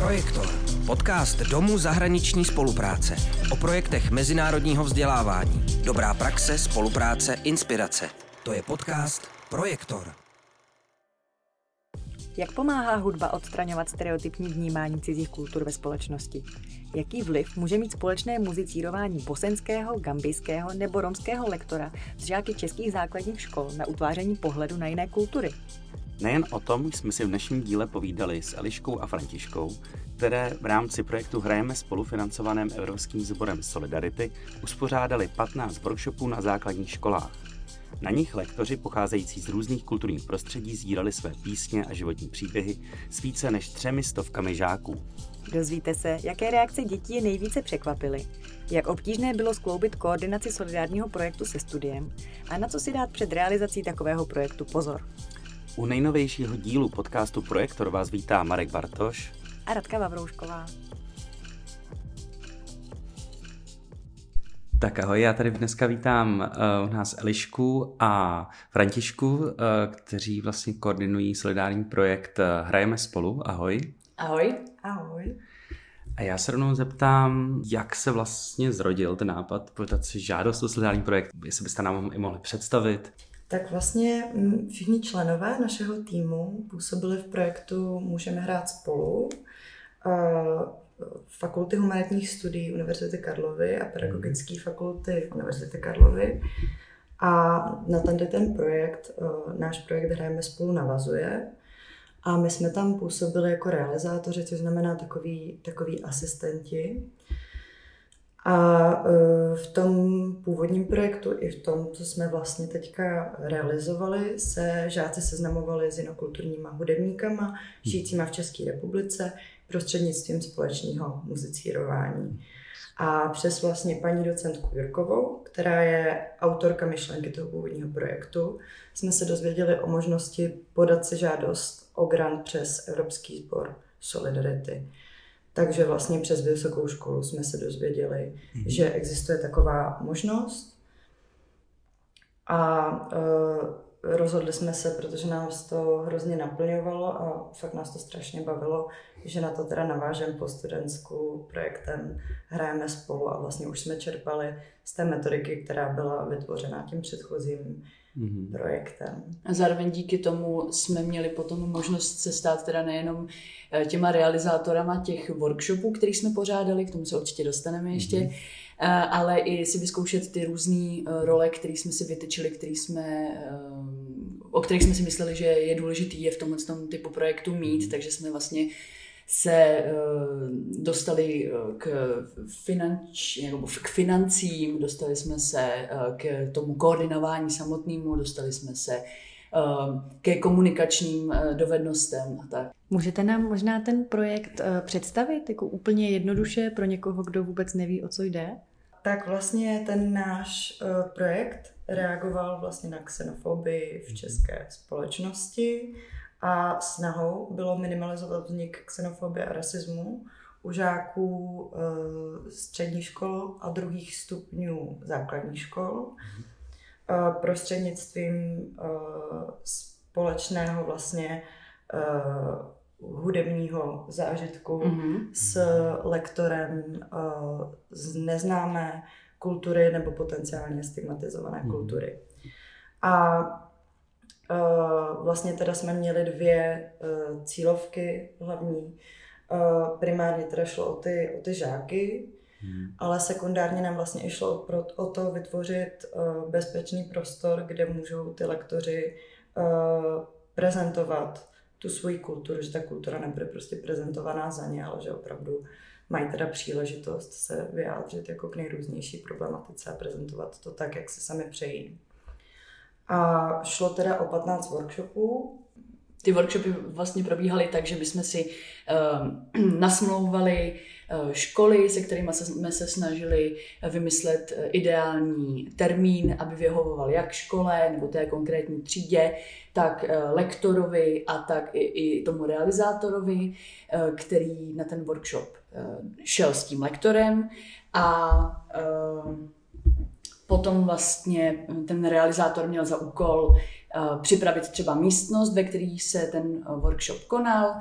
Projektor, podcast Domu zahraniční spolupráce o projektech mezinárodního vzdělávání. Dobrá praxe, spolupráce, inspirace. To je podcast Projektor. Jak pomáhá hudba odstraňovat stereotypní vnímání cizích kultur ve společnosti? Jaký vliv může mít společné muzicírování bosenského, gambijského nebo romského lektora s žáky českých základních škol na utváření pohledu na jiné kultury? Nejen o tom jsme si v dnešním díle povídali s Eliškou a Františkou, které v rámci projektu Hrajeme spolu financovaném Evropským sborem Solidarity uspořádali 15 workshopů na základních školách. Na nich lektoři pocházející z různých kulturních prostředí sdíleli své písně a životní příběhy s více než 300 žáků. Dozvíte se, jaké reakce dětí je nejvíce překvapily, jak obtížné bylo skloubit koordinaci solidárního projektu se studiem a na co si dát před realizací takového projektu pozor. U nejnovějšího dílu podcastu Projektor vás vítá Marek Bartoš a Radka Vavroušková. Tak ahoj, já tady dneska vítám u nás Elišku a Františku, kteří vlastně koordinují solidární projekt Hrajeme spolu. Ahoj. Ahoj. Ahoj. A já se rovnou zeptám, jak se vlastně zrodil ten nápad podat si žádost o solidární projekt, jestli byste nám i mohli představit. Tak vlastně všichni členové našeho týmu působili v projektu Můžeme hrát spolu, Fakulty humanitních studií Univerzity Karlovy a Pedagogické fakulty Univerzity Karlovy. A na ten projekt, náš projekt Hrajeme spolu navazuje. A my jsme tam působili jako realizátoři, což znamená takový asistenti. A v tom původním projektu i v tom, co jsme vlastně teďka realizovali, se žáci seznamovali s jinokulturníma hudebníkama, žijícíma v České republice, prostřednictvím společného muzicírování. A přes vlastně paní docentku Jurkovou, která je autorka myšlenky toho původního projektu, jsme se dozvěděli o možnosti podat si žádost o grant přes Evropský sbor Solidarity. Takže vlastně přes vysokou školu jsme se dozvěděli, že existuje taková možnost. A rozhodli jsme se, protože nás to hrozně naplňovalo a fakt nás to strašně bavilo, že na to teda navážeme po studentsku projektem Hrajeme spolu a vlastně už jsme čerpali z té metodiky, která byla vytvořena tím předchozím projektem. A zároveň díky tomu jsme měli potom možnost se stát teda nejenom těma realizátorama těch workshopů, kterých jsme pořádali, k tomu se určitě dostaneme ještě, ale i si vyzkoušet ty různé role, které jsme si vytyčili, o kterých jsme si mysleli, že je důležitý je v tomhle tom typu projektu mít, takže jsme vlastně se dostali k financím, dostali jsme se k tomu koordinování samotnému, dostali jsme se ke komunikačním dovednostem a tak. Můžete nám možná ten projekt představit jako úplně jednoduše pro někoho, kdo vůbec neví, o co jde? Tak vlastně ten náš projekt reagoval vlastně na xenofobii v české společnosti a snahou bylo minimalizovat vznik xenofobie a rasismu u žáků středních škol a druhých stupňů základních škol prostřednictvím společného vlastně hudebního zážitku s lektorem z neznámé kultury nebo potenciálně stigmatizované kultury. A vlastně teda jsme měli dvě cílovky hlavní. Primárně teda šlo o ty žáky, ale sekundárně nám vlastně i šlo o to vytvořit bezpečný prostor, kde můžou ty lektoři prezentovat tu svoji kulturu, že ta kultura nebude prostě prezentovaná za ně, ale že opravdu mají teda příležitost se vyjádřit jako k nejrůznější problematice a prezentovat to tak, jak se sami přejí. A šlo teda o 15 workshopů. Ty workshopy vlastně probíhaly tak, že my jsme si nasmlouvali školy, se kterými jsme se snažili vymyslet ideální termín, aby vyhovoval jak škole nebo té konkrétní třídě, tak lektorovi a tak i tomu realizátorovi, který na ten workshop šel s tím lektorem a potom vlastně ten realizátor měl za úkol připravit třeba místnost, ve které se ten workshop konal,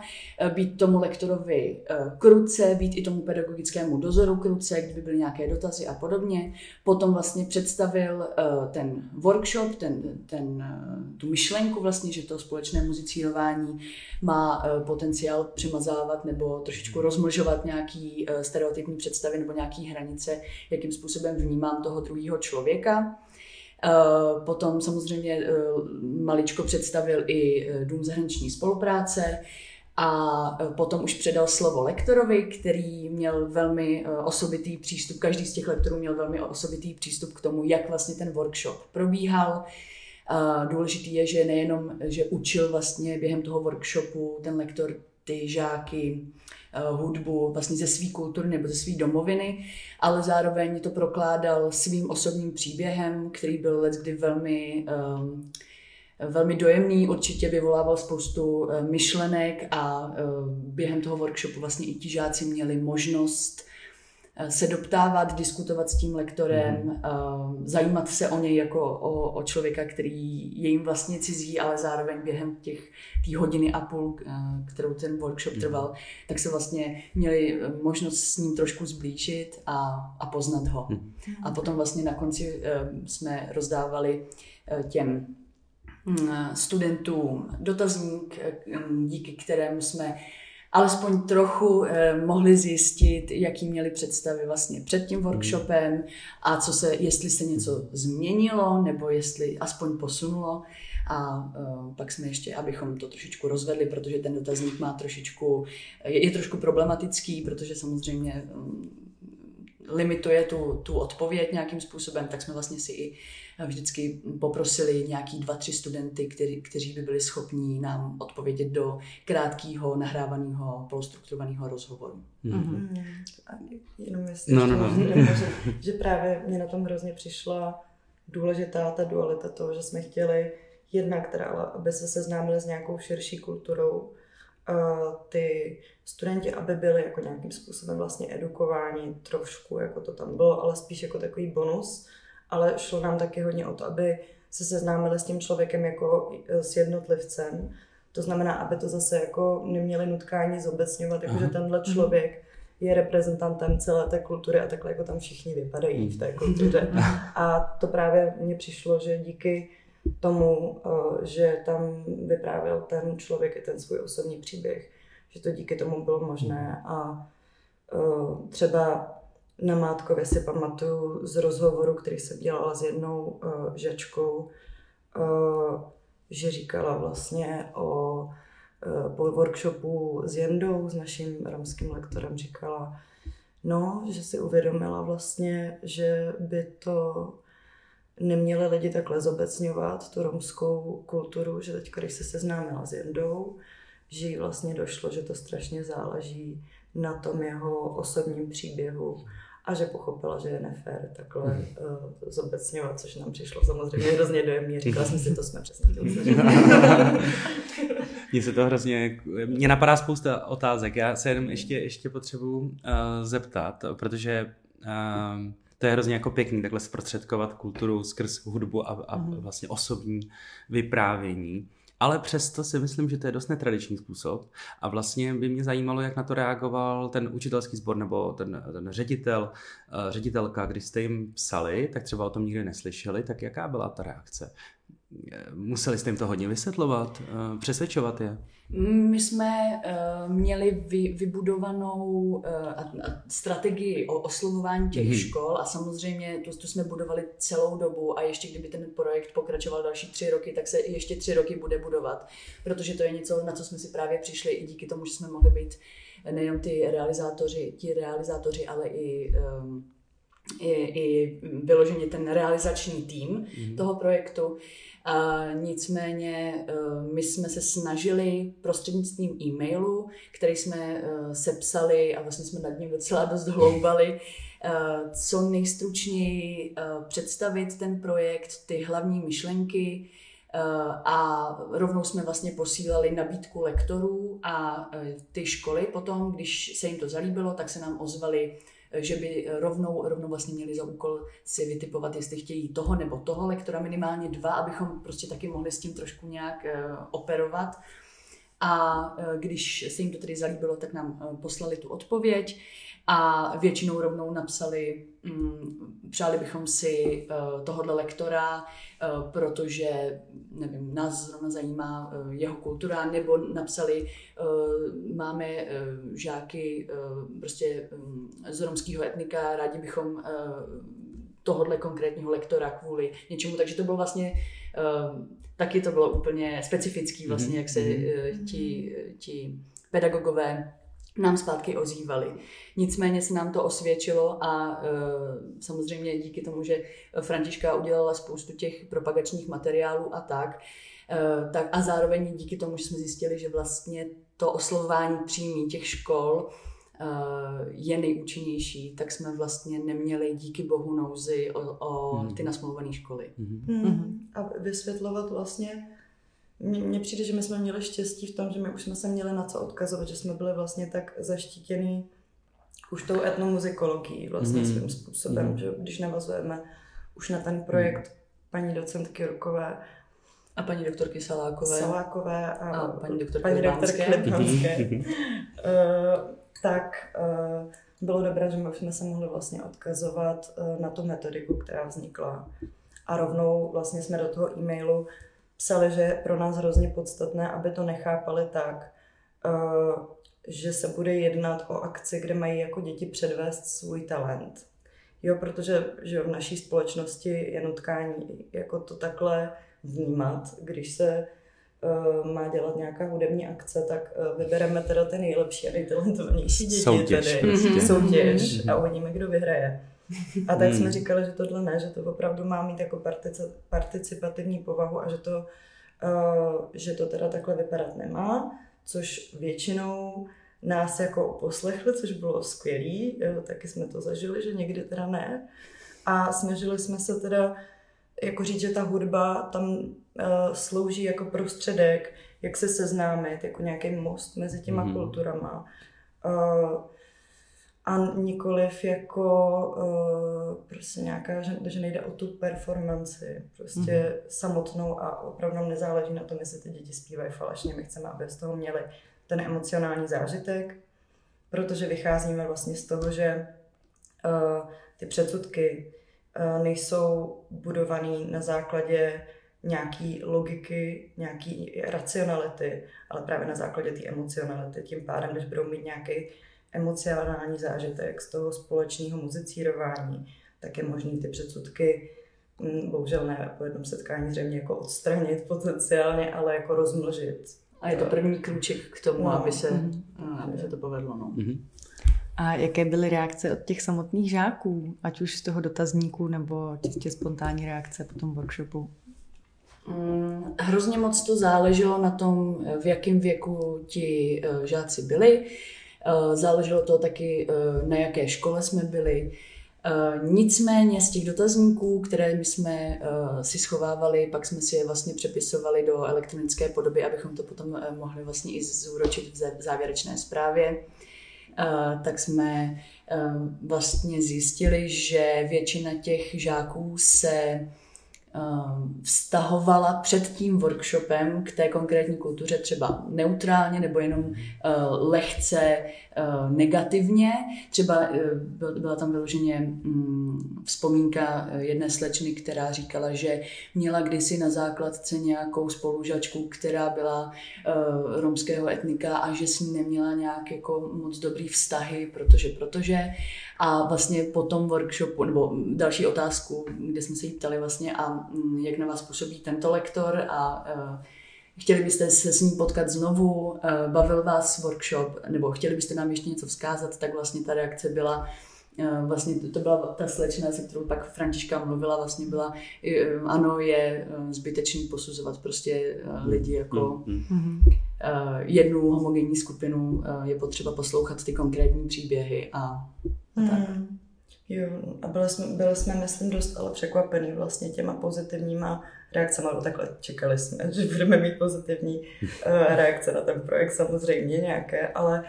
být tomu lektorovi k ruce, být i tomu pedagogickému dozoru k ruce, kdyby byly nějaké dotazy a podobně. Potom vlastně představil ten workshop, tu myšlenku vlastně, že to společné muzicírování má potenciál přemazávat nebo trošičku rozmlžovat nějaký stereotypní představy nebo nějaký hranice, jakým způsobem vnímám toho druhého člověka. Potom samozřejmě maličko představil i Dům zahraniční spolupráce a potom už předal slovo lektorovi, který měl velmi osobitý přístup, každý z těch lektorů měl velmi osobitý přístup k tomu, jak vlastně ten workshop probíhal. Důležitý je, že nejenom, že učil vlastně během toho workshopu ten lektor ty žáky hudbu vlastně ze své kultury nebo ze své domoviny, ale zároveň to prokládal svým osobním příběhem, který byl leckdy velmi dojemný, určitě vyvolával spoustu myšlenek a během toho workshopu vlastně i ti žáci měli možnost se doptávat, diskutovat s tím lektorem, zajímat se o něj jako o člověka, který je jim vlastně cizí, ale zároveň během tý hodiny a půl, kterou ten workshop trval, tak se vlastně měli možnost s ním trošku zblížit a poznat ho. A potom vlastně na konci jsme rozdávali těm studentům dotazník, díky kterému jsme alespoň trochu mohli zjistit, jaký měli představy vlastně před tím workshopem a jestli se něco změnilo nebo jestli aspoň posunulo. A pak jsme ještě, abychom to trošičku rozvedli, protože ten dotazník má je trošku problematický, protože samozřejmě limituje tu odpověď nějakým způsobem, tak jsme vlastně si i vždycky poprosili nějaký 2-3 studenty, kteří by byli schopní nám odpovědět do krátkého, nahrávaného, polostrukturovaného rozhovoru. Mm-hmm. Jenom jestli že právě mě na tom hrozně přišla důležitá ta dualita toho, že jsme chtěli jednak, aby se seznámili s nějakou širší kulturou, ty studenti, aby byli jako nějakým způsobem vlastně edukováni, trošku jako to tam bylo, ale spíš jako takový bonus, ale šlo nám taky hodně o to, aby se seznámili s tím člověkem jako s jednotlivcem, to znamená, aby to zase jako neměli nutkání zobecňovat, jakože tenhle člověk je reprezentantem celé té kultury a takhle jako tam všichni vypadají v té kultuře. A to právě mně přišlo, že díky tomu, že tam vyprávěl ten člověk i ten svůj osobní příběh, že to díky tomu bylo možné. A třeba na Mátkově si pamatuju z rozhovoru, který jsem dělala s jednou žačkou, že říkala vlastně po workshopu s Jendou, s naším romským lektorem, říkala, že si uvědomila vlastně, že by to neměli lidi takhle zobecňovat tu romskou kulturu, že teď, když se seznámila s Jendou, že jí vlastně došlo, že to strašně záleží na tom jeho osobním příběhu a že pochopila, že je nefér takhle zobecňovat, což nám přišlo samozřejmě hrozně dojemně. Říkala jsem si, to jsme přesně Mně napadá spousta otázek. Já se jenom ještě potřebuji zeptat, protože to je hrozně jako pěkný, takhle zprostředkovat kulturu skrz hudbu a vlastně osobní vyprávění. Ale přesto si myslím, že to je dost netradiční způsob. A vlastně by mě zajímalo, jak na to reagoval ten učitelský sbor nebo ten ředitelka. Když jste jim psali, tak třeba o tom nikdy neslyšeli, tak jaká byla ta reakce? Museli jste jim to hodně vysvětlovat, přesvědčovat je? My jsme měli vybudovanou strategii o oslovování těch škol a samozřejmě tu jsme budovali celou dobu a ještě kdyby ten projekt pokračoval další 3 roky, tak se ještě 3 roky bude budovat, protože to je něco, na co jsme si právě přišli i díky tomu, že jsme mohli být nejenom ti realizátoři, ale i vyloženě ten realizační tým toho projektu. A nicméně my jsme se snažili prostřednictvím e-mailu, který jsme sepsali a vlastně jsme nad ním docela dost hloubali, co nejstručněji představit ten projekt, ty hlavní myšlenky a rovnou jsme vlastně posílali nabídku lektorů a ty školy potom, když se jim to zalíbilo, tak se nám ozvali že by rovnou vlastně měli za úkol si vytipovat, jestli chtějí toho nebo toho lektora, minimálně dva, abychom prostě taky mohli s tím trošku nějak operovat. A když se jim to tedy zalíbilo, tak nám poslali tu odpověď a většinou rovnou napsali, přáli bychom si tohodle lektora, protože, nevím, nás zrovna zajímá jeho kultura, nebo napsali, máme žáky prostě z romského etnika, rádi bychom tohodle konkrétního lektora kvůli něčemu, takže to bylo vlastně taky to bylo úplně specifický vlastně, jak se ti pedagogové nám zpátky ozývali. Nicméně se nám to osvědčilo a samozřejmě díky tomu, že Františka udělala spoustu těch propagačních materiálů a tak a zároveň díky tomu, že jsme zjistili, že vlastně to oslovování přímý těch škol je nejúčinnější, tak jsme vlastně neměli díky bohu nouzi o ty nasmluvané školy. A vysvětlovat vlastně, mně přijde, že my jsme měli štěstí v tom, že my už jsme se měli na co odkazovat, že jsme byli vlastně tak zaštítěni už tou etnomuzikologií vlastně svým způsobem, že když navazujeme už na ten projekt paní docentky Rukové, a paní doktorky Salákové a paní doktorky Lebánské, tak bylo dobré, že my jsme se mohli vlastně odkazovat na tu metodiku, která vznikla. A rovnou vlastně jsme do toho e-mailu psali, že je pro nás hrozně podstatné, aby to nechápali tak, že se bude jednat o akci, kde mají jako děti předvést svůj talent. Jo, protože že v naší společnosti je nutkání jako to takhle vnímat, když se má dělat nějaká hudební akce, tak vybereme teda ty nejlepší a nejtalentovanější děti. Soutěž a uvidíme, kdo vyhraje. A tak jsme říkali, že tohle ne, že to opravdu má mít jako participativní povahu a že to teda takhle vypadat nemá, což většinou nás jako poslechli, což bylo skvělý, taky jsme to zažili, že někdy teda ne. A snažili jsme se teda jako říct, že ta hudba tam slouží jako prostředek, jak se seznámit, jako nějaký most mezi těma kulturama. A nikoliv jako prostě nějaká, že nejde o tu performanci, prostě samotnou a opravdu nám nezáleží na tom, jestli ty děti zpívají falešně, my chceme, aby z toho měli ten emocionální zážitek, protože vycházíme vlastně z toho, že ty předsudky nejsou budovaný na základě nějaký logiky, nějaký racionality, ale právě na základě té emocionality. Tím pádem, když budou mít nějaký emocionální zážitek z toho společného muzicírování, tak je možný ty předsudky, bohužel ne po jednom setkání zřejmě jako odstranit potenciálně, ale jako rozmnožit. A je to první klíček k tomu, aby se to povedlo. No. A jaké byly reakce od těch samotných žáků, ať už z toho dotazníku nebo čistě spontánní reakce po tom workshopu? Hrozně moc to záleželo na tom, v jakém věku ti žáci byli. Záleželo to taky, na jaké škole jsme byli. Nicméně z těch dotazníků, které my jsme si schovávali, pak jsme si je vlastně přepisovali do elektronické podoby, abychom to potom mohli vlastně i zúročit v závěrečné zprávě. Tak jsme vlastně zjistili, že většina těch žáků se vztahovala před tím workshopem k té konkrétní kultuře třeba neutrálně nebo jenom lehce negativně. Třeba byla tam vyloženě vzpomínka jedné slečny, která říkala, že měla kdysi na základce nějakou spolužačku, která byla romského etnika a že s ní neměla nějak jako moc dobrý vztahy, protože. A vlastně po tom workshopu, nebo další otázku, kde jsme se jí ptali vlastně, a jak na vás působí tento lektor a chtěli byste se s ním potkat znovu, bavil vás workshop, nebo chtěli byste nám ještě něco vzkázat, tak vlastně ta reakce byla, vlastně to byla ta slečna, se kterou pak Františka mluvila, vlastně byla, ano, je zbytečný posuzovat prostě lidi jako jednu homogenní skupinu, je potřeba poslouchat ty konkrétní příběhy a tak. Jo, a byli jsme, myslím, dost ale překvapený vlastně těma pozitivníma reakcemi, ale takhle čekali jsme, že budeme mít pozitivní reakce na ten projekt, samozřejmě nějaké, ale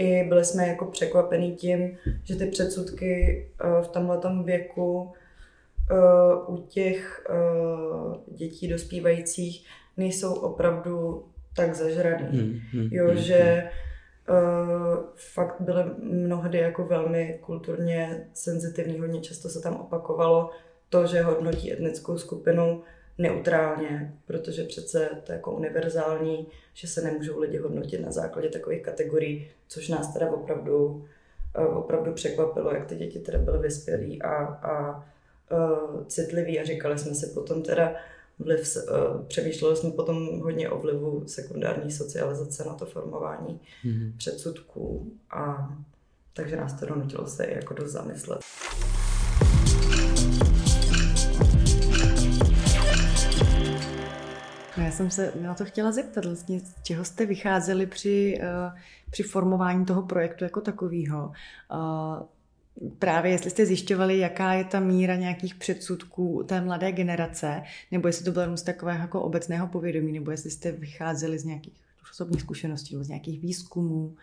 I byli jsme jako překvapený tím, že ty předsudky v tomhletom věku u těch dětí dospívajících nejsou opravdu tak zažraný. Že fakt byly mnohdy jako velmi kulturně senzitivní, hodně často se tam opakovalo to, že hodnotí etnickou skupinu neutrálně, protože přece to je jako univerzální, že se nemůžou lidi hodnotit na základě takových kategorií, což nás teda opravdu překvapilo, jak ty děti teda byly vyspělí a citlivý a říkali jsme si potom teda přemýšleli jsme potom hodně o vlivu sekundární socializace na to formování předsudků a takže nás to donutilo se jako dost zamyslet. Já jsem se na to chtěla zeptat, vlastně, z čeho jste vycházeli při formování toho projektu jako takového. Právě jestli jste zjišťovali, jaká je ta míra nějakých předsudků té mladé generace, nebo jestli to bylo jenom z takového jako obecného povědomí, nebo jestli jste vycházeli z nějakých osobních zkušeností, nebo z nějakých výzkumů,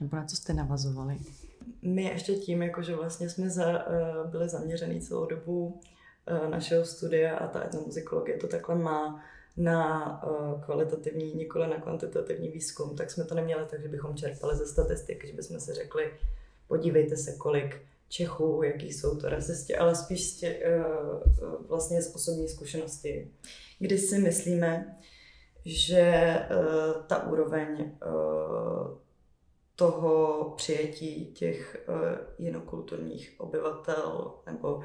nebo na co jste navazovali. My ještě tím, jakože vlastně jsme byli zaměřený celou dobu našeho studia a ta etnomuzikologie to takhle má, na kvalitativní, nikoli na kvantitativní výzkum, tak jsme to neměli, takže bychom čerpali ze statistiky, že bychom si řekli, podívejte se, kolik Čechů, jaký jsou to rasisti, ale spíš vlastně z osobní zkušenosti, kdy si myslíme, že ta úroveň toho přijetí těch jinokulturních obyvatel, nebo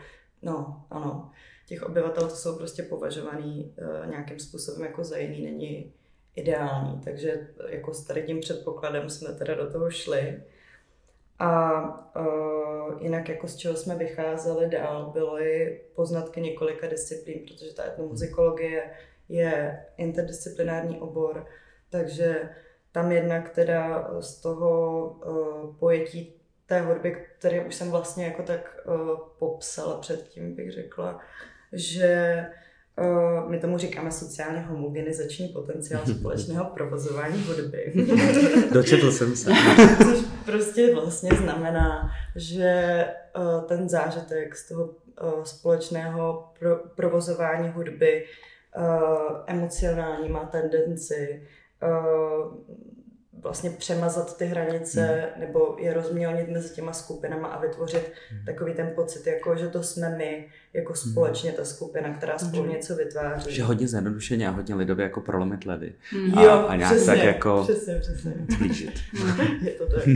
těch obyvatel, to jsou prostě považovaný nějakým způsobem jako za jiný, není ideální. Takže jako s tady tím předpokladem jsme teda do toho šli. A jinak jako z čeho jsme vycházeli dál, byly poznatky několika disciplín, protože ta etnomuzikologie je interdisciplinární obor, takže tam jednak teda z toho pojetí té hudby, které už jsem vlastně jako tak popsala předtím, bych řekla, že my tomu říkáme sociálně homogenizační potenciál společného provozování hudby. Dočetl jsem se. Což prostě vlastně znamená, že ten zážitek z toho společného provozování hudby emocionální má tendenci vlastně přemazat ty hranice nebo je rozmělnit mezi těma skupinama a vytvořit takový ten pocit, jako že to jsme my, jako společně ta skupina, která spolu něco vytváří. Že hodně zjednodušeně a hodně lidově jako prolomit ledy. A nějak přesně, tak jako zblížit. Je to tak.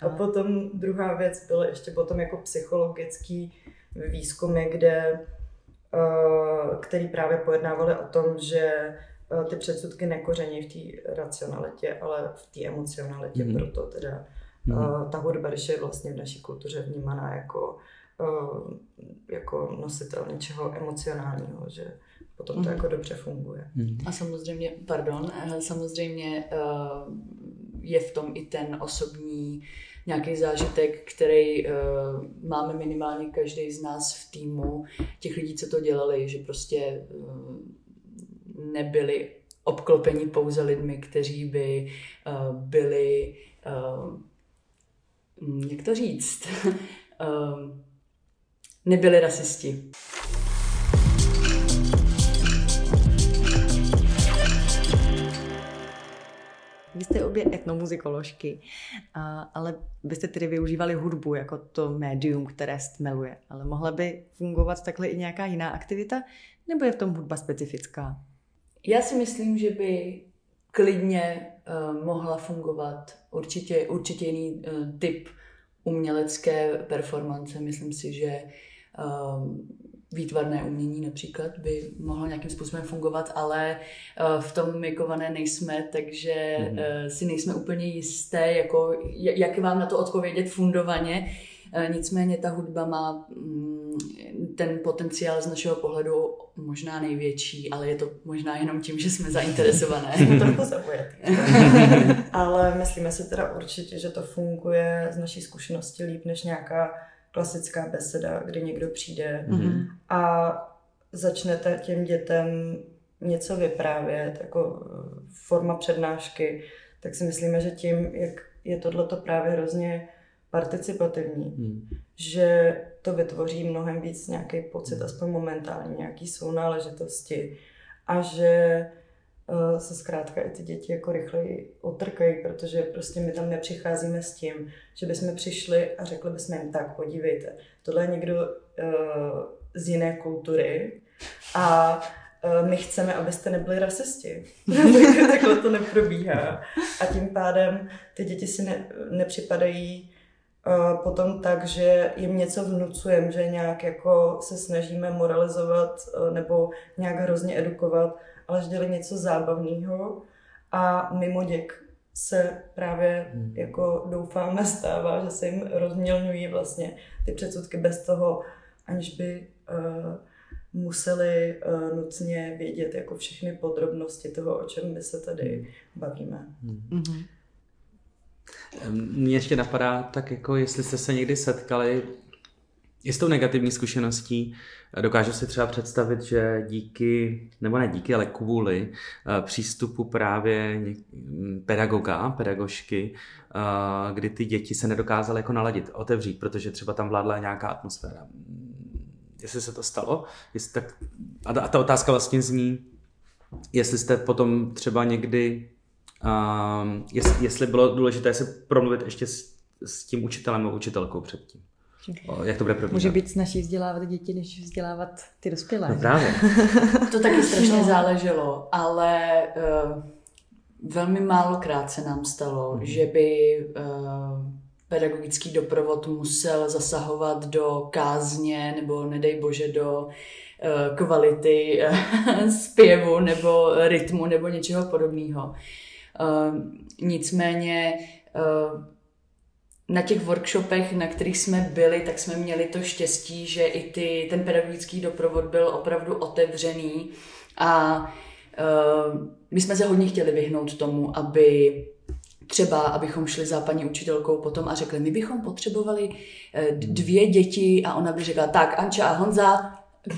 A potom druhá věc byla ještě potom jako psychologický výzkumy, který právě pojednávali o tom, že ty předsudky nekoření v té racionalitě, ale v té emocionalitě, proto teda ta hudba, když je vlastně v naší kultuře vnímaná jako nositel něčeho emocionálního, že potom to jako dobře funguje. A samozřejmě, je v tom i ten osobní nějaký zážitek, který máme minimálně každý z nás v týmu, těch lidí, co to dělali, že prostě nebyli obklopeni pouze lidmi, kteří by byli, jak to říct, nebyli rasisti. Vy jste obě etnomuzikoložky, ale byste tedy využívali hudbu jako to médium, které stmeluje. Ale mohla by fungovat takhle i nějaká jiná aktivita, nebo je v tom hudba specifická? Já si myslím, že by klidně mohla fungovat určitě jiný typ umělecké performance. Myslím si, že výtvarné umění například by mohlo nějakým způsobem fungovat, ale v tom mikované nejsme, takže si nejsme úplně jisté, jako, jak vám na to odpovědět fundovaně. Nicméně ta hudba má ten potenciál z našeho pohledu možná největší, ale je to možná jenom tím, že jsme zainteresované. Trochu zaujatý. Ale myslíme si teda určitě, že to funguje z naší zkušenosti líp než nějaká klasická beseda, kdy někdo přijde a začnete těm dětem něco vyprávět, jako forma přednášky, tak si myslíme, že tím, jak je tohleto právě hrozně participativní, že to vytvoří mnohem víc nějaký pocit, aspoň momentálně, nějaký sounáležitosti a že se zkrátka i ty děti jako rychleji otrkají, protože prostě my tam nepřicházíme s tím, že bychom přišli a řekli bychom jim tak, podívejte, tohle je někdo z jiné kultury a my chceme, abyste nebyli rasisti. Takhle to neprobíhá. A tím pádem ty děti si nepřipadají potom tak, že jim něco vnucujeme, že nějak jako se snažíme moralizovat nebo nějak hrozně edukovat, ale že dělají něco zábavného a mimo děk se právě jako doufáme stává, že se jim rozmělňují vlastně ty předsudky bez toho, aniž by museli nutně vědět jako všechny podrobnosti toho, o čem my se tady bavíme. Mm-hmm. Mně ještě napadá tak jako, jestli jste se někdy setkali i s tou negativní zkušeností, dokážu si třeba představit, že díky, nebo ne díky, ale kvůli přístupu právě pedagožky, kdy ty děti se nedokázaly jako naladit, otevřít, protože třeba tam vládla nějaká atmosféra. Jestli se to stalo, jestli tak, a ta otázka vlastně zní, jestli jste potom třeba někdy, jestli bylo důležité se promluvit ještě s tím učitelem nebo učitelkou předtím. Jak to bude probíhat? Může být snažší vzdělávat děti, než vzdělávat ty dospělé. No právě. To taky strašně záleželo, ale velmi málokrát se nám stalo, že by pedagogický doprovod musel zasahovat do kázně nebo nedej bože do kvality zpěvu nebo rytmu nebo něčeho podobného. Nicméně na těch workshopech, na kterých jsme byli, tak jsme měli to štěstí, že i ten pedagogický doprovod byl opravdu otevřený a my jsme se hodně chtěli vyhnout tomu, abychom šli za paní učitelkou potom a řekli, my bychom potřebovali 2 děti a ona by řekla, tak Anča a Honza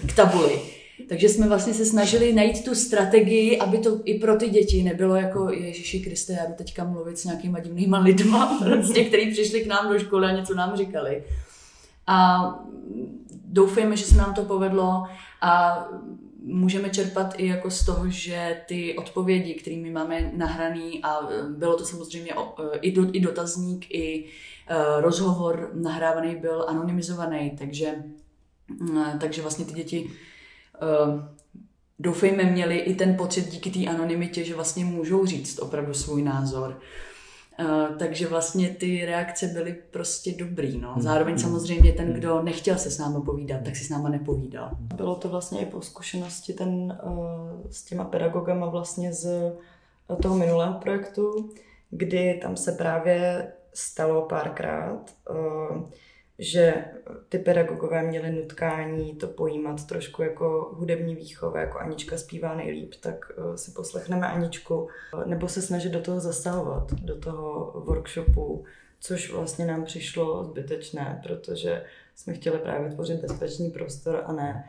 k tabuli. Takže jsme vlastně se snažili najít tu strategii, aby to i pro ty děti nebylo jako Ježiši Kriste, já jdu teďka mluvit s nějakýma divnýma lidma, prostě, kteří přišli k nám do školy a něco nám říkali. A doufejme, že se nám to povedlo a můžeme čerpat i jako z toho, že ty odpovědi, kterými máme nahraný, a bylo to samozřejmě i dotazník, i rozhovor nahrávaný byl anonymizovaný, takže vlastně ty děti doufejme měli i ten pocit díky té anonymitě, že vlastně můžou říct opravdu svůj názor. Takže vlastně ty reakce byly prostě dobrý. No. Zároveň samozřejmě ten, kdo nechtěl se s námi povídat, tak si s námi nepovídal. Bylo to vlastně i po zkušenosti s těma pedagogama vlastně z toho minulého projektu, kdy tam se právě stalo párkrát, že ty pedagogové měli nutkání to pojímat trošku jako hudební výchova, jako Anička zpívá nejlíp, tak si poslechneme Aničku, nebo se snažit do toho zasahovat, do toho workshopu, což vlastně nám přišlo zbytečné, protože jsme chtěli právě tvořit bezpečný prostor a ne,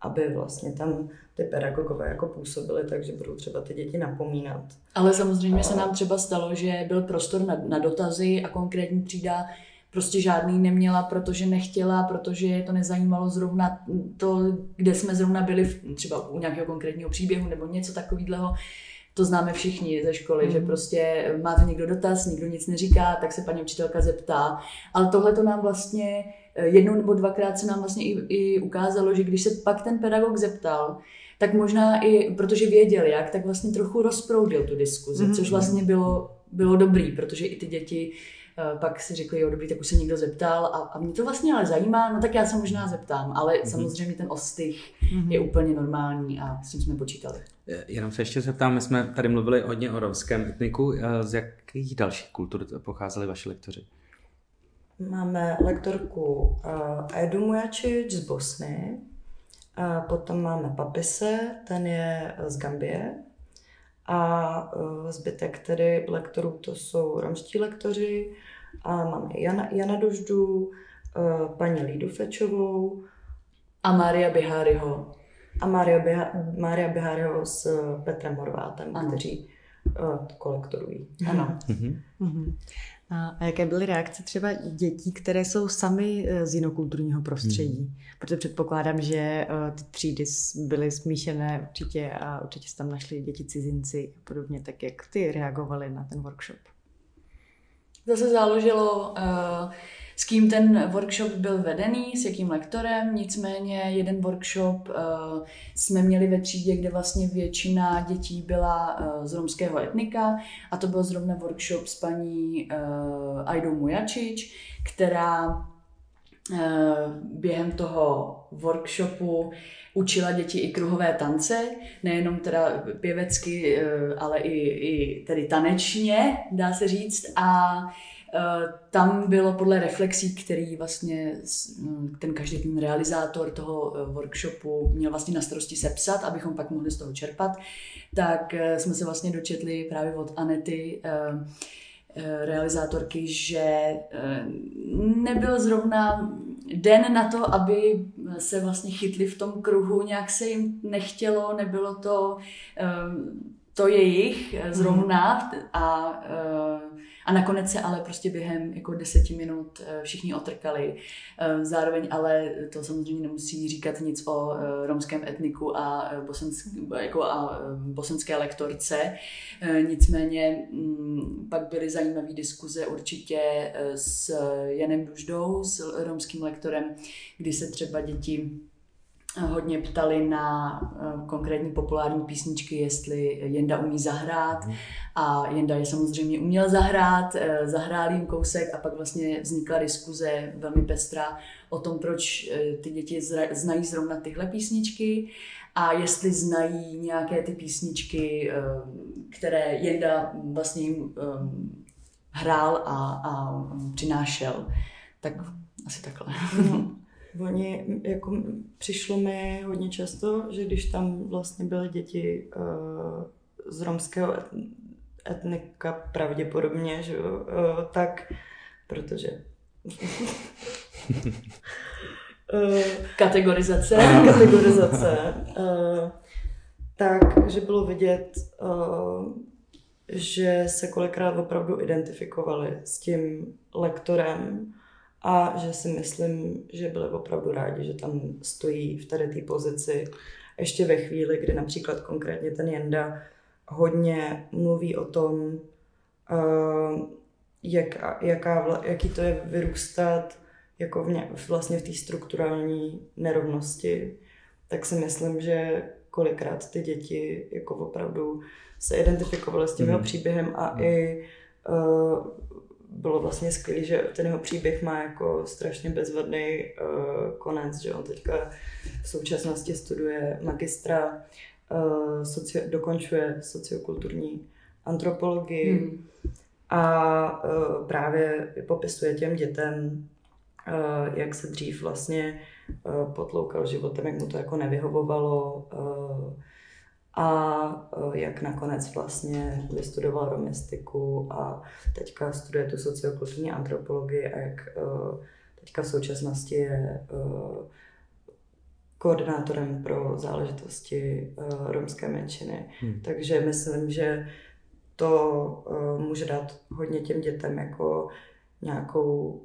aby vlastně tam ty pedagogové jako působili, takže budou třeba ty děti napomínat. Ale samozřejmě se nám třeba stalo, že byl prostor na dotazy a konkrétní třída prostě žádný neměla, protože nechtěla, protože je to nezajímalo zrovna to, kde jsme zrovna byli, třeba u nějakého konkrétního příběhu nebo něco takového. To známe všichni ze školy, že prostě máte někdo dotaz, nikdo nic neříká, tak se paní učitelka zeptá. Ale tohle to nám vlastně jednou nebo dvakrát se nám vlastně i ukázalo, že když se pak ten pedagog zeptal, tak možná i, protože věděl jak, tak vlastně trochu rozproudil tu diskuzi, což vlastně bylo dobrý, protože i ty děti pak si řekli, jo dobrý, tak už se někdo zeptal a mě to vlastně ale zajímá, no tak já se možná zeptám, ale samozřejmě ten ostych je úplně normální a s tím jsme počítali. Jenom se ještě zeptám, my jsme tady mluvili hodně o romském etniku, z jakých dalších kultur pocházeli vaši lektoři? Máme lektorku Editu Mujačič z Bosny, a potom máme Papise, ten je z Gambie, a zbytek tedy lektorů to jsou romští lektoři a máme Jana Duždu, paní Lídu Fečovou a Mária Bihariho s Petrem Horváthem, kteří kolektorují. Ano. A jaké byly reakce třeba dětí, které jsou sami z jinokulturního prostředí? Protože předpokládám, že ty třídy byly smíšené určitě a určitě se tam našli děti cizinci a podobně, tak jak ty reagovaly na ten workshop? Zase záleželo, s kým ten workshop byl vedený, s jakým lektorem, nicméně jeden workshop jsme měli ve třídě, kde vlastně většina dětí byla z romského etnika a to byl zrovna workshop s paní Aidou Mujačič, která během toho workshopu učila děti i kruhové tance, nejenom teda pěvecky, ale i tedy tanečně, dá se říct, a tam bylo podle reflexí, který vlastně ten realizátor toho workshopu měl vlastně na starosti sepsat, abychom pak mohli z toho čerpat, tak jsme se vlastně dočetli právě od Anety, realizátorky, že nebyl zrovna den na to, aby se vlastně chytli v tom kruhu, nějak se jim nechtělo, nebylo to jejich zrovna a nakonec se ale prostě během jako 10 minut všichni otrkali. Zároveň ale to samozřejmě nemusí říkat nic o romském etniku a bosenské lektorce. Nicméně pak byly zajímavé diskuze určitě s Janem Duždou, s romským lektorem, kdy se třeba děti hodně ptali na konkrétní populární písničky, jestli Jenda umí zahrát a Jenda je samozřejmě uměl zahrát, zahrál jim kousek a pak vlastně vznikla diskuze velmi pestrá o tom, proč ty děti znají zrovna tyhle písničky a jestli znají nějaké ty písničky, které Jenda vlastně jim hrál a přinášel. Tak asi takhle. Oni, jako přišlo mi hodně často, že když tam vlastně byly děti z romského etnika pravděpodobně, že, tak protože... Kategorizace. Tak, že bylo vidět, že se kolikrát opravdu identifikovali s tím lektorem, a že si myslím, že byli opravdu rádi, že tam stojí v tady té pozici. Ještě ve chvíli, kdy například konkrétně ten Jenda hodně mluví o tom, jaký to je vyrůstat jako vlastně v té strukturální nerovnosti, tak si myslím, že kolikrát ty děti jako opravdu se identifikovaly s tím jeho příběhem a i bylo vlastně skvělý, že ten jeho příběh má jako strašně bezvadný konec, že on teďka v současnosti studuje magistra, dokončuje sociokulturní antropologii a právě popisuje těm dětem, jak se dřív vlastně potloukal životem, jak mu to jako nevyhovovalo a jak nakonec vlastně vystudoval romistiku a teďka studuje tu sociokulturní antropologii a jak teďka v současnosti je koordinátorem pro záležitosti romské menšiny. Takže myslím, že to může dát hodně těm dětem jako nějakou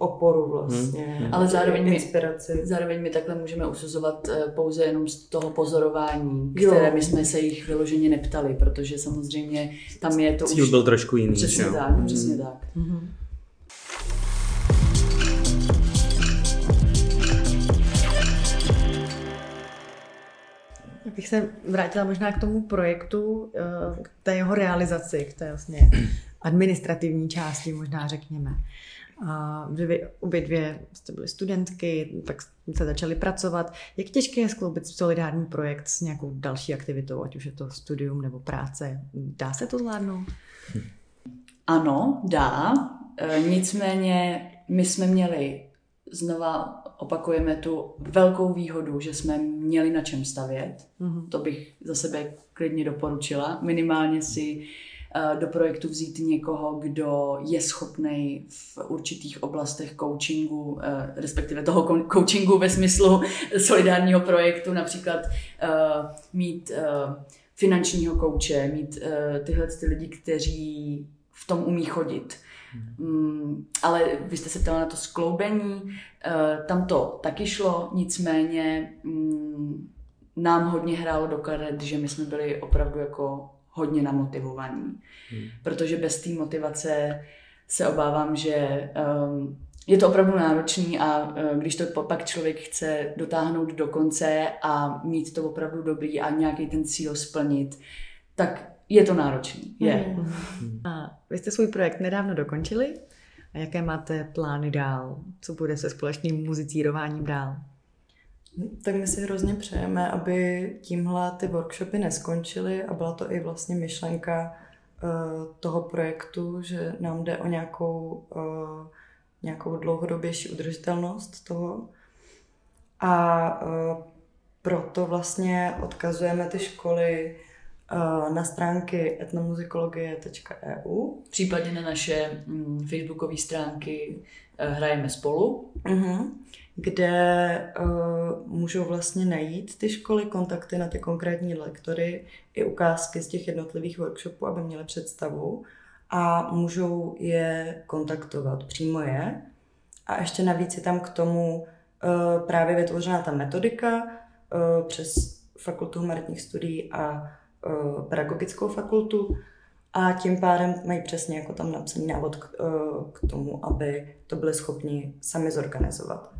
oporu vlastně. Ale zároveň my takhle můžeme usuzovat pouze jenom z toho pozorování, které my jsme se jich vyloženě neptali, protože samozřejmě tam je to cíl už... byl trošku jiný. Přesně tak. Abych se vrátila možná k tomu projektu, k té jeho realizaci, k té vlastně administrativní části, možná řekněme. Vy obě dvě jste byly studentky, tak jste začaly pracovat. Jak těžké je skloubit solidární projekt s nějakou další aktivitou, ať už je to studium nebo práce? Dá se to zvládnout? Ano, dá. Nicméně my jsme měli, znova opakujeme tu velkou výhodu, že jsme měli na čem stavět. To bych za sebe klidně doporučila. Minimálně si do projektu vzít někoho, kdo je schopnej v určitých oblastech coachingu, respektive toho coachingu ve smyslu solidárního projektu, například mít finančního kouče, mít tyhle lidi, kteří v tom umí chodit. Ale vy jste se ptala na to skloubení, tam to taky šlo, nicméně nám hodně hrálo do karet, že my jsme byli opravdu jako hodně namotivovaní, protože bez té motivace se obávám, že je to opravdu náročný a když to pak člověk chce dotáhnout do konce a mít to opravdu dobrý a nějaký ten cíl splnit, tak je to náročný. Je. A vy jste svůj projekt nedávno dokončili a jaké máte plány dál? Co bude se společným muzicírováním dál? Tak my si hrozně přejeme, aby tímhle ty workshopy neskončily a byla to i vlastně myšlenka toho projektu, že nám jde o nějakou dlouhodobější udržitelnost toho. A proto vlastně odkazujeme ty školy na stránky etnomuzikologie.eu. Případně na naše facebookové stránky Hrajeme spolu. Kde můžou vlastně najít ty školy, kontakty na ty konkrétní lektory i ukázky z těch jednotlivých workshopů, aby měli představu a můžou je kontaktovat, přímo je. A ještě navíc je tam k tomu právě vytvořená ta metodika přes Fakultu humanitních studií a pedagogickou fakultu a tím pádem mají přesně jako tam napsaný návod k tomu, aby to byli schopni sami zorganizovat.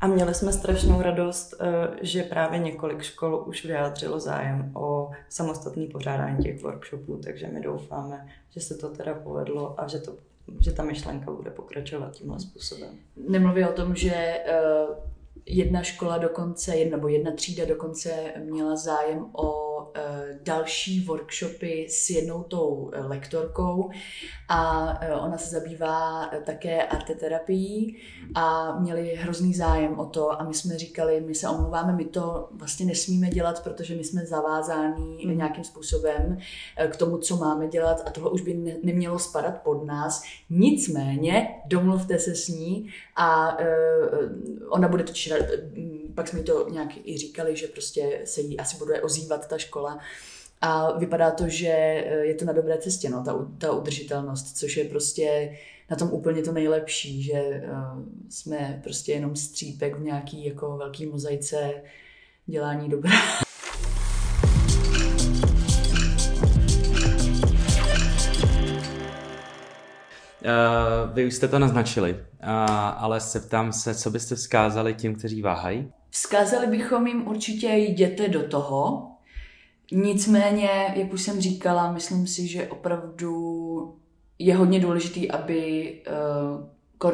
A měli jsme strašnou radost, že právě několik škol už vyjádřilo zájem o samostatné pořádání těch workshopů, takže my doufáme, že se to teda povedlo a že ta myšlenka bude pokračovat tímhle způsobem. Nemluví o tom, že jedna škola dokonce, nebo jedna třída dokonce měla zájem o další workshopy s jednou tou lektorkou a ona se zabývá také arteterapií a měli hrozný zájem o to a my jsme říkali, my se omlouváme, my to vlastně nesmíme dělat, protože my jsme zavázáni nějakým způsobem k tomu, co máme dělat a tohle už by nemělo spadat pod nás. Nicméně domluvte se s ní a ona bude točit, pak jsme to nějak i říkali, že prostě se jí asi bude ozývat ta škola a vypadá to, že je to na dobré cestě, no, ta udržitelnost, což je prostě na tom úplně to nejlepší, že jsme prostě jenom střípek v nějaký jako velký mozaice dělání dobra. Vy už jste to naznačili, ale se ptám se, co byste vzkázali těm, kteří váhají? Vzkázali bychom jim určitě jděte do toho, nicméně, jak už jsem říkala, myslím si, že opravdu je hodně důležitý, aby,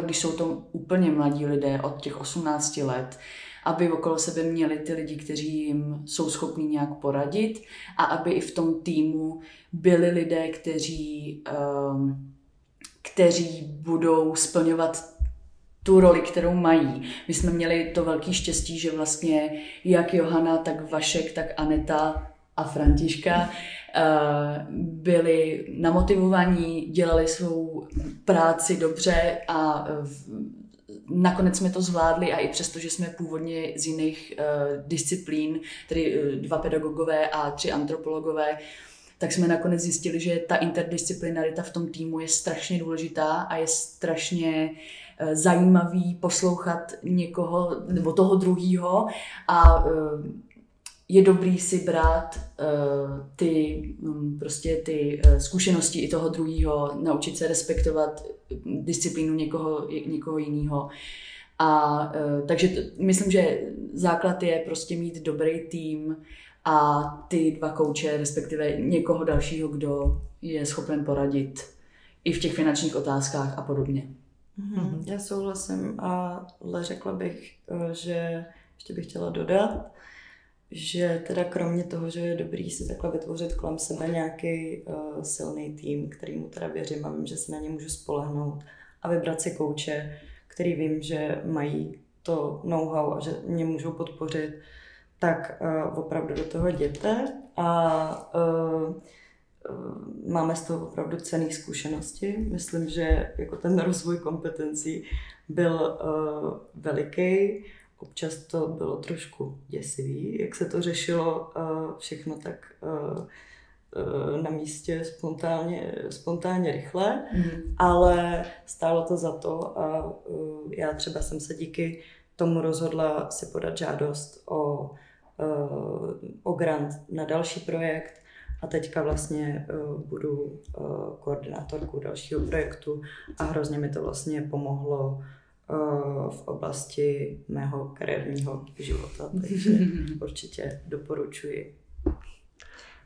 když jsou to úplně mladí lidé od těch 18 let, aby okolo sebe měli ty lidi, kteří jim jsou schopni nějak poradit a aby i v tom týmu byli lidé, kteří budou splňovat tu roli, kterou mají. My jsme měli to velké štěstí, že vlastně jak Johana, tak Vašek, tak Aneta a Františka byli namotivovaní, dělali svou práci dobře a nakonec jsme to zvládli a i přesto, že jsme původně z jiných disciplín, tedy dva pedagogové a tři antropologové, tak jsme nakonec zjistili, že ta interdisciplinarita v tom týmu je strašně důležitá a je strašně zajímavý poslouchat někoho nebo toho druhýho a je dobrý si brát ty zkušenosti i toho druhýho, naučit se respektovat disciplínu někoho jiného. A takže myslím, že základ je prostě mít dobrý tým a ty dva kouče, respektive někoho dalšího, kdo je schopen poradit i v těch finančních otázkách a podobně. Já souhlasím, ale řekla bych, že ještě bych chtěla dodat, že teda kromě toho, že je dobrý si takhle vytvořit kolem sebe nějaký silný tým, kterýmu teda věřím a vím, že se na ně můžu spolehnout a vybrat si kouče, který vím, že mají to know-how a že mě můžou podpořit, tak opravdu do toho jděte a máme z toho opravdu cenné zkušenosti. Myslím, že jako ten rozvoj kompetencí byl veliký. Občas to bylo trošku děsivý, jak se to řešilo všechno, tak na místě spontánně rychle, ale stálo to za to a já třeba jsem se díky tomu rozhodla si podat žádost o grant na další projekt a teďka vlastně budu koordinátorkou dalšího projektu a hrozně mi to vlastně pomohlo v oblasti mého kariérního života, takže určitě doporučuji.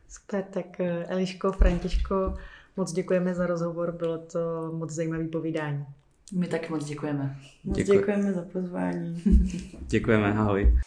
Super, tak Eliško, Františko, moc děkujeme za rozhovor, bylo to moc zajímavý povídání. My taky moc děkujeme. Moc děkujeme za pozvání. Děkujeme, ahoj.